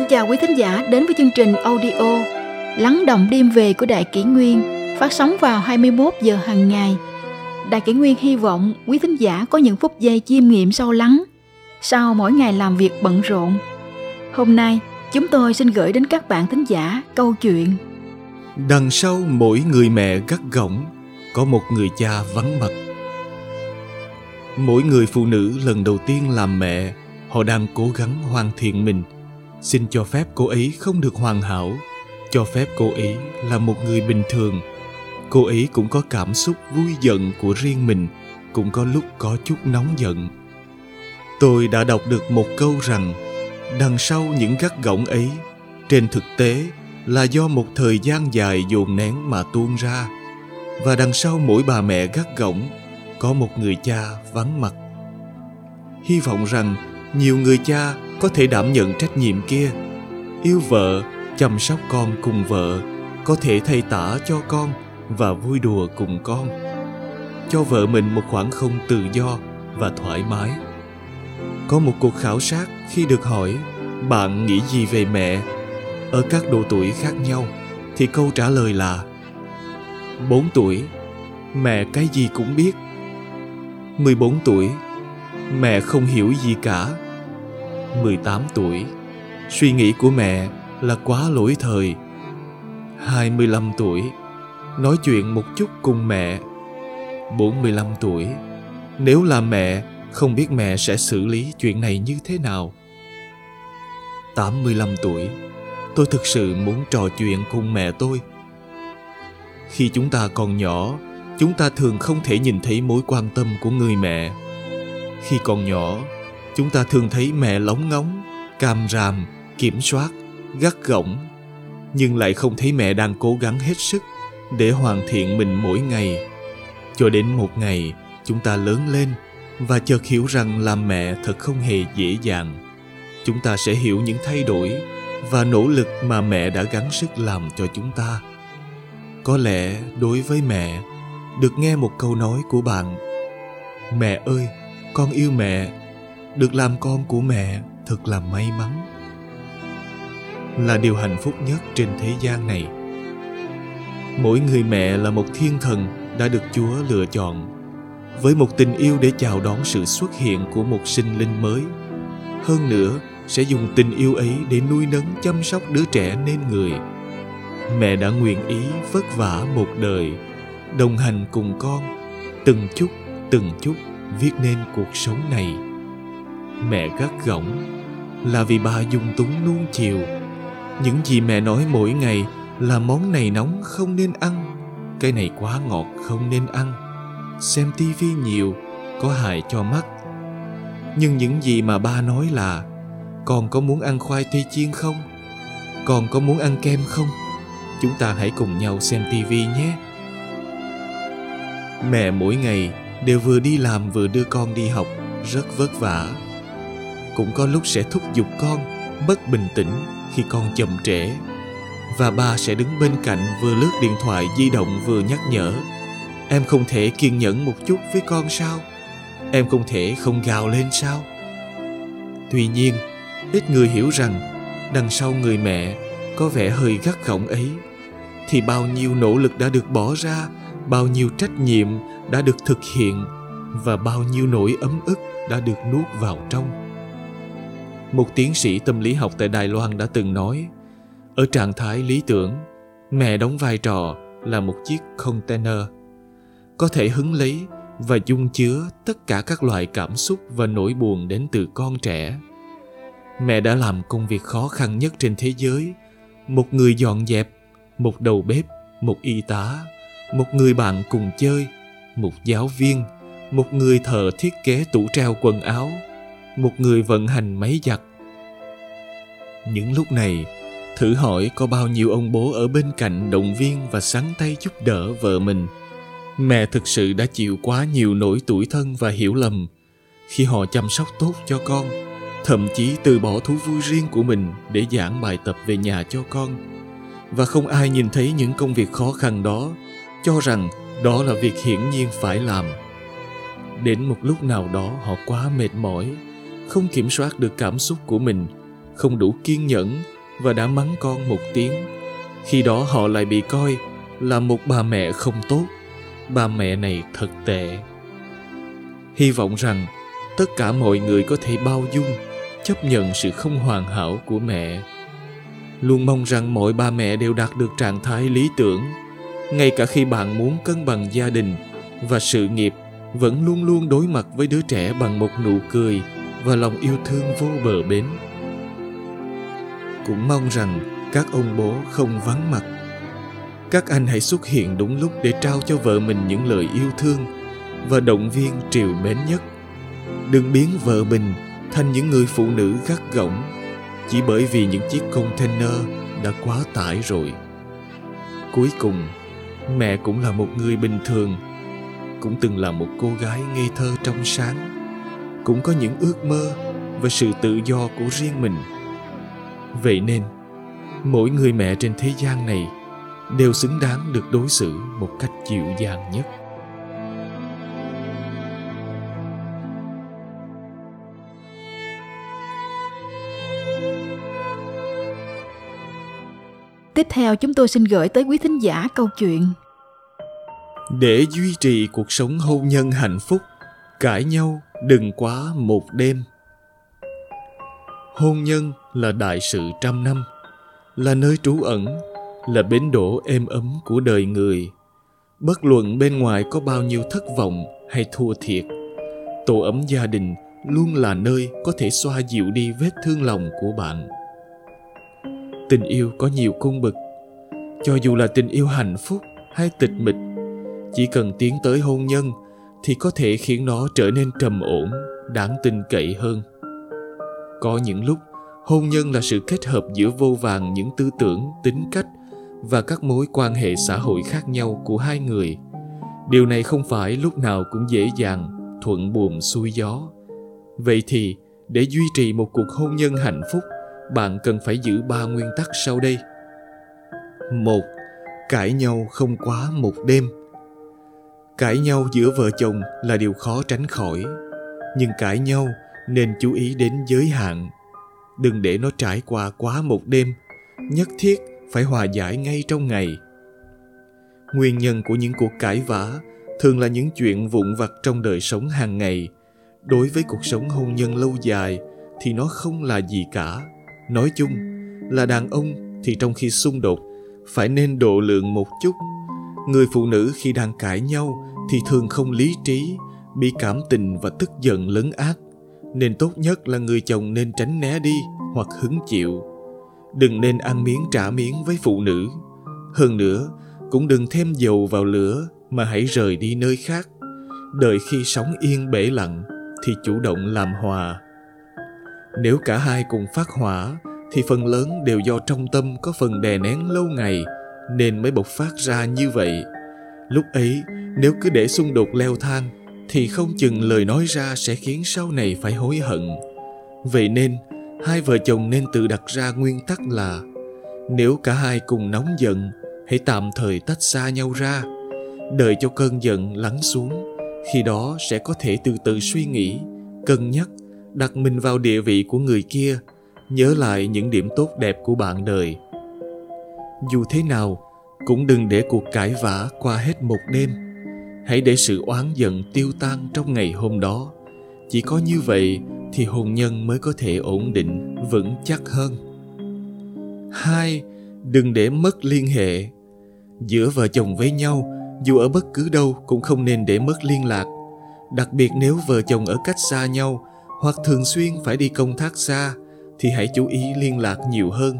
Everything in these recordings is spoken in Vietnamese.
Xin chào quý thính giả đến với chương trình audio Lắng Động Đêm Về của Đại Kỷ Nguyên, phát sóng vào 21 giờ hàng ngày. Đại Kỷ Nguyên hy vọng quý thính giả có những phút giây chiêm nghiệm sâu lắng sau mỗi ngày làm việc bận rộn. Hôm nay, chúng tôi xin gửi đến các bạn thính giả câu chuyện Đằng sau mỗi người mẹ gắt gỏng có một người cha vắng mặt. Mỗi người phụ nữ lần đầu tiên làm mẹ, họ đang cố gắng hoàn thiện mình. Xin cho phép cô ấy không được hoàn hảo, cho phép cô ấy là một người bình thường. Cô ấy cũng có cảm xúc vui giận của riêng mình, cũng có lúc có chút nóng giận. Tôi đã đọc được một câu rằng, đằng sau những gắt gỏng ấy, trên thực tế là do một thời gian dài dồn nén mà tuôn ra. Và đằng sau mỗi bà mẹ gắt gỏng có một người cha vắng mặt. Hy vọng rằng nhiều người cha có thể đảm nhận trách nhiệm kia, yêu vợ, chăm sóc con cùng vợ, có thể thay tả cho con và vui đùa cùng con, cho vợ mình một khoảng không tự do và thoải mái. Có một cuộc khảo sát khi được hỏi bạn nghĩ gì về mẹ ở các độ tuổi khác nhau thì câu trả lời là 4 tuổi, mẹ cái gì cũng biết. 14 tuổi, mẹ không hiểu gì cả. 18 tuổi, suy nghĩ của mẹ là quá lỗi thời. 25 tuổi, nói chuyện một chút cùng mẹ. 45 tuổi, nếu là mẹ, không biết mẹ sẽ xử lý chuyện này như thế nào. 85 tuổi, tôi thực sự muốn trò chuyện cùng mẹ tôi. Khi chúng ta còn nhỏ, chúng ta thường không thể nhìn thấy mối quan tâm của người mẹ. Khi còn nhỏ, chúng ta thường thấy mẹ lóng ngóng, càm ràm, kiểm soát, gắt gỏng, nhưng lại không thấy mẹ đang cố gắng hết sức để hoàn thiện mình mỗi ngày. Cho đến một ngày, chúng ta lớn lên và chợt hiểu rằng làm mẹ thật không hề dễ dàng. Chúng ta sẽ hiểu những thay đổi và nỗ lực mà mẹ đã gắng sức làm cho chúng ta. Có lẽ đối với mẹ, được nghe một câu nói của bạn, mẹ ơi, con yêu mẹ, được làm con của mẹ thật là may mắn, là điều hạnh phúc nhất trên thế gian này. Mỗi người mẹ là một thiên thần đã được Chúa lựa chọn, với một tình yêu để chào đón sự xuất hiện của một sinh linh mới. Hơn nữa, sẽ dùng tình yêu ấy để nuôi nấng chăm sóc đứa trẻ nên người. Mẹ đã nguyện ý vất vả một đời, đồng hành cùng con, từng chút viết nên cuộc sống này. Mẹ gắt gỏng là vì bà dung túng nuông chiều. Những gì mẹ nói mỗi ngày là món này nóng không nên ăn, cái này quá ngọt không nên ăn, xem tivi nhiều có hại cho mắt. Nhưng những gì mà ba nói là con có muốn ăn khoai tây chiên không? Con có muốn ăn kem không? Chúng ta hãy cùng nhau xem tivi nhé. Mẹ mỗi ngày đều vừa đi làm vừa đưa con đi học, rất vất vả. Cũng có lúc sẽ thúc giục con, bất bình tĩnh khi con chậm trễ. Và ba sẽ đứng bên cạnh vừa lướt điện thoại di động vừa nhắc nhở, em không thể kiên nhẫn một chút với con sao? Em không thể không gào lên sao? Tuy nhiên, ít người hiểu rằng đằng sau người mẹ có vẻ hơi gắt gỏng ấy thì bao nhiêu nỗ lực đã được bỏ ra, bao nhiêu trách nhiệm đã được thực hiện và bao nhiêu nỗi ấm ức đã được nuốt vào trong. Một tiến sĩ tâm lý học tại Đài Loan đã từng nói, ở trạng thái lý tưởng, mẹ đóng vai trò là một chiếc container, có thể hứng lấy và dung chứa tất cả các loại cảm xúc và nỗi buồn đến từ con trẻ. Mẹ đã làm công việc khó khăn nhất trên thế giới, một người dọn dẹp, một đầu bếp, một y tá, một người bạn cùng chơi, một giáo viên, một người thợ thiết kế tủ treo quần áo, một người vận hành máy giặt. Những lúc này, thử hỏi có bao nhiêu ông bố ở bên cạnh động viên và sáng tay giúp đỡ vợ mình. Mẹ thực sự đã chịu quá nhiều nỗi tủi thân và hiểu lầm khi họ chăm sóc tốt cho con, thậm chí từ bỏ thú vui riêng của mình để giảng bài tập về nhà cho con. Và không ai nhìn thấy những công việc khó khăn đó, cho rằng đó là việc hiển nhiên phải làm. Đến một lúc nào đó họ quá mệt mỏi, không kiểm soát được cảm xúc của mình, không đủ kiên nhẫn và đã mắng con một tiếng. Khi đó họ lại bị coi là một bà mẹ không tốt. Bà mẹ này thật tệ. Hy vọng rằng tất cả mọi người có thể bao dung, chấp nhận sự không hoàn hảo của mẹ. Luôn mong rằng mọi bà mẹ đều đạt được trạng thái lý tưởng. Ngay cả khi bạn muốn cân bằng gia đình và sự nghiệp, vẫn luôn luôn đối mặt với đứa trẻ bằng một nụ cười và lòng yêu thương vô bờ bến. Cũng mong rằng các ông bố không vắng mặt. Các anh hãy xuất hiện đúng lúc để trao cho vợ mình những lời yêu thương và động viên trìu mến nhất. Đừng biến vợ mình thành những người phụ nữ gắt gỏng chỉ bởi vì những chiếc container đã quá tải rồi. Cuối cùng, mẹ cũng là một người bình thường, cũng từng là một cô gái ngây thơ trong sáng, cũng có những ước mơ và sự tự do của riêng mình. Vậy nên, mỗi người mẹ trên thế gian này đều xứng đáng được đối xử một cách dịu dàng nhất. Tiếp theo, chúng tôi xin gửi tới quý thính giả câu chuyện. Để duy trì cuộc sống hôn nhân hạnh phúc, cãi nhau đừng quá một đêm. Hôn nhân là đại sự trăm năm, là nơi trú ẩn, là bến đỗ êm ấm của đời người. Bất luận bên ngoài có bao nhiêu thất vọng hay thua thiệt, tổ ấm gia đình luôn là nơi có thể xoa dịu đi vết thương lòng của bạn. Tình yêu có nhiều cung bậc, cho dù là tình yêu hạnh phúc hay tịch mịch, chỉ cần tiến tới hôn nhân thì có thể khiến nó trở nên trầm ổn, đáng tin cậy hơn. Có những lúc, hôn nhân là sự kết hợp giữa vô vàn những tư tưởng, tính cách và các mối quan hệ xã hội khác nhau của hai người. Điều này không phải lúc nào cũng dễ dàng, thuận buồm xuôi gió. Vậy thì, để duy trì một cuộc hôn nhân hạnh phúc, bạn cần phải giữ 3 nguyên tắc sau đây. 1. Cãi nhau không quá một đêm. Cãi nhau giữa vợ chồng là điều khó tránh khỏi. Nhưng cãi nhau nên chú ý đến giới hạn. Đừng để nó trải qua quá một đêm. Nhất thiết phải hòa giải ngay trong ngày. Nguyên nhân của những cuộc cãi vã thường là những chuyện vụn vặt trong đời sống hàng ngày. Đối với cuộc sống hôn nhân lâu dài thì nó không là gì cả. Nói chung, là đàn ông thì trong khi xung đột phải nên độ lượng một chút. Người phụ nữ khi đang cãi nhau thì thường không lý trí, bị cảm tình và tức giận lấn át, nên tốt nhất là người chồng nên tránh né đi hoặc hứng chịu. Đừng nên ăn miếng trả miếng với phụ nữ. Hơn nữa, cũng đừng thêm dầu vào lửa mà hãy rời đi nơi khác. Đợi khi sóng yên bể lặng thì chủ động làm hòa. Nếu cả hai cùng phát hỏa thì phần lớn đều do trong tâm có phần đè nén lâu ngày nên mới bộc phát ra như vậy. Lúc ấy, nếu cứ để xung đột leo thang thì không chừng lời nói ra sẽ khiến sau này phải hối hận. Vậy nên, hai vợ chồng nên tự đặt ra nguyên tắc là nếu cả hai cùng nóng giận, hãy tạm thời tách xa nhau ra, đợi cho cơn giận lắng xuống. Khi đó sẽ có thể từ từ suy nghĩ, cân nhắc, đặt mình vào địa vị của người kia, nhớ lại những điểm tốt đẹp của bạn đời. Dù thế nào, cũng đừng để cuộc cãi vã qua hết một đêm. Hãy để sự oán giận tiêu tan trong ngày hôm đó. Chỉ có như vậy thì hôn nhân mới có thể ổn định, vững chắc hơn. 2. Đừng để mất liên hệ. Giữa vợ chồng với nhau, dù ở bất cứ đâu cũng không nên để mất liên lạc. Đặc biệt nếu vợ chồng ở cách xa nhau hoặc thường xuyên phải đi công tác xa thì hãy chú ý liên lạc nhiều hơn.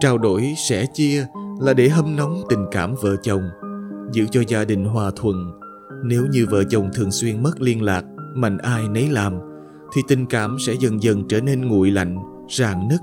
Trao đổi sẻ chia là để hâm nóng tình cảm vợ chồng, giữ cho gia đình hòa thuận. Nếu như vợ chồng thường xuyên mất liên lạc, mạnh ai nấy làm, thì tình cảm sẽ dần dần trở nên nguội lạnh, rạn nứt.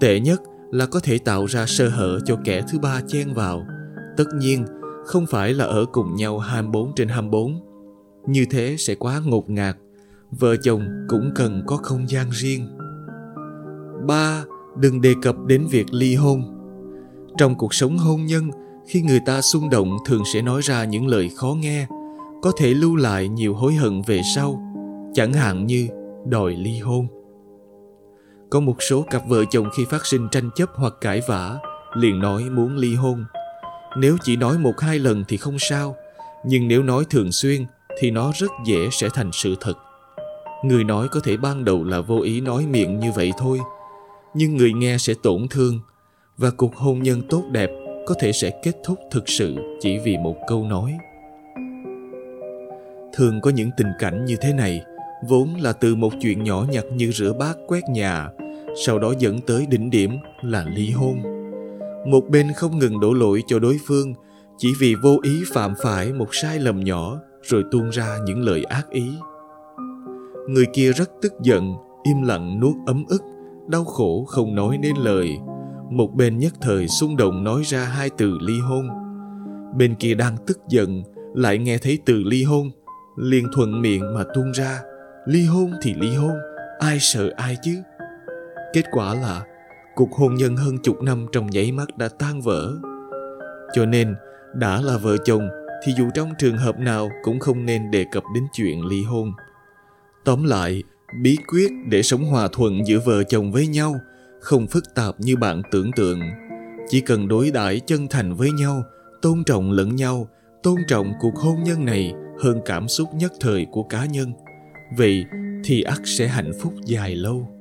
Tệ nhất là có thể tạo ra sơ hở cho kẻ thứ ba chen vào. Tất nhiên, không phải là ở cùng nhau 24/24. Như thế sẽ quá ngột ngạt. Vợ chồng cũng cần có không gian riêng. 3. Đừng đề cập đến việc ly hôn. Trong cuộc sống hôn nhân, khi người ta xung động thường sẽ nói ra những lời khó nghe, có thể lưu lại nhiều hối hận về sau, chẳng hạn như đòi ly hôn. Có một số cặp vợ chồng khi phát sinh tranh chấp hoặc cãi vã liền nói muốn ly hôn. Nếu chỉ nói một hai lần thì không sao, nhưng nếu nói thường xuyên thì nó rất dễ sẽ thành sự thật. Người nói có thể ban đầu là vô ý nói miệng như vậy thôi, nhưng người nghe sẽ tổn thương, và cuộc hôn nhân tốt đẹp có thể sẽ kết thúc thực sự chỉ vì một câu nói. Thường có những tình cảnh như thế này vốn là từ một chuyện nhỏ nhặt như rửa bát quét nhà, sau đó dẫn tới đỉnh điểm là ly hôn. Một bên không ngừng đổ lỗi cho đối phương chỉ vì vô ý phạm phải một sai lầm nhỏ rồi tuôn ra những lời ác ý. Người kia rất tức giận, im lặng nuốt ấm ức, đau khổ không nói nên lời. Một bên nhất thời xung động nói ra hai từ ly hôn. Bên kia đang tức giận, lại nghe thấy từ ly hôn, liền thuận miệng mà tuôn ra. Ly hôn thì ly hôn, ai sợ ai chứ? Kết quả là cuộc hôn nhân hơn chục năm trong nháy mắt đã tan vỡ. Cho nên, đã là vợ chồng thì dù trong trường hợp nào cũng không nên đề cập đến chuyện ly hôn. Tóm lại, bí quyết để sống hòa thuận giữa vợ chồng với nhau không phức tạp như bạn tưởng tượng. Chỉ cần đối đãi chân thành với nhau, tôn trọng lẫn nhau, tôn trọng cuộc hôn nhân này hơn cảm xúc nhất thời của cá nhân. Vậy thì ắt sẽ hạnh phúc dài lâu.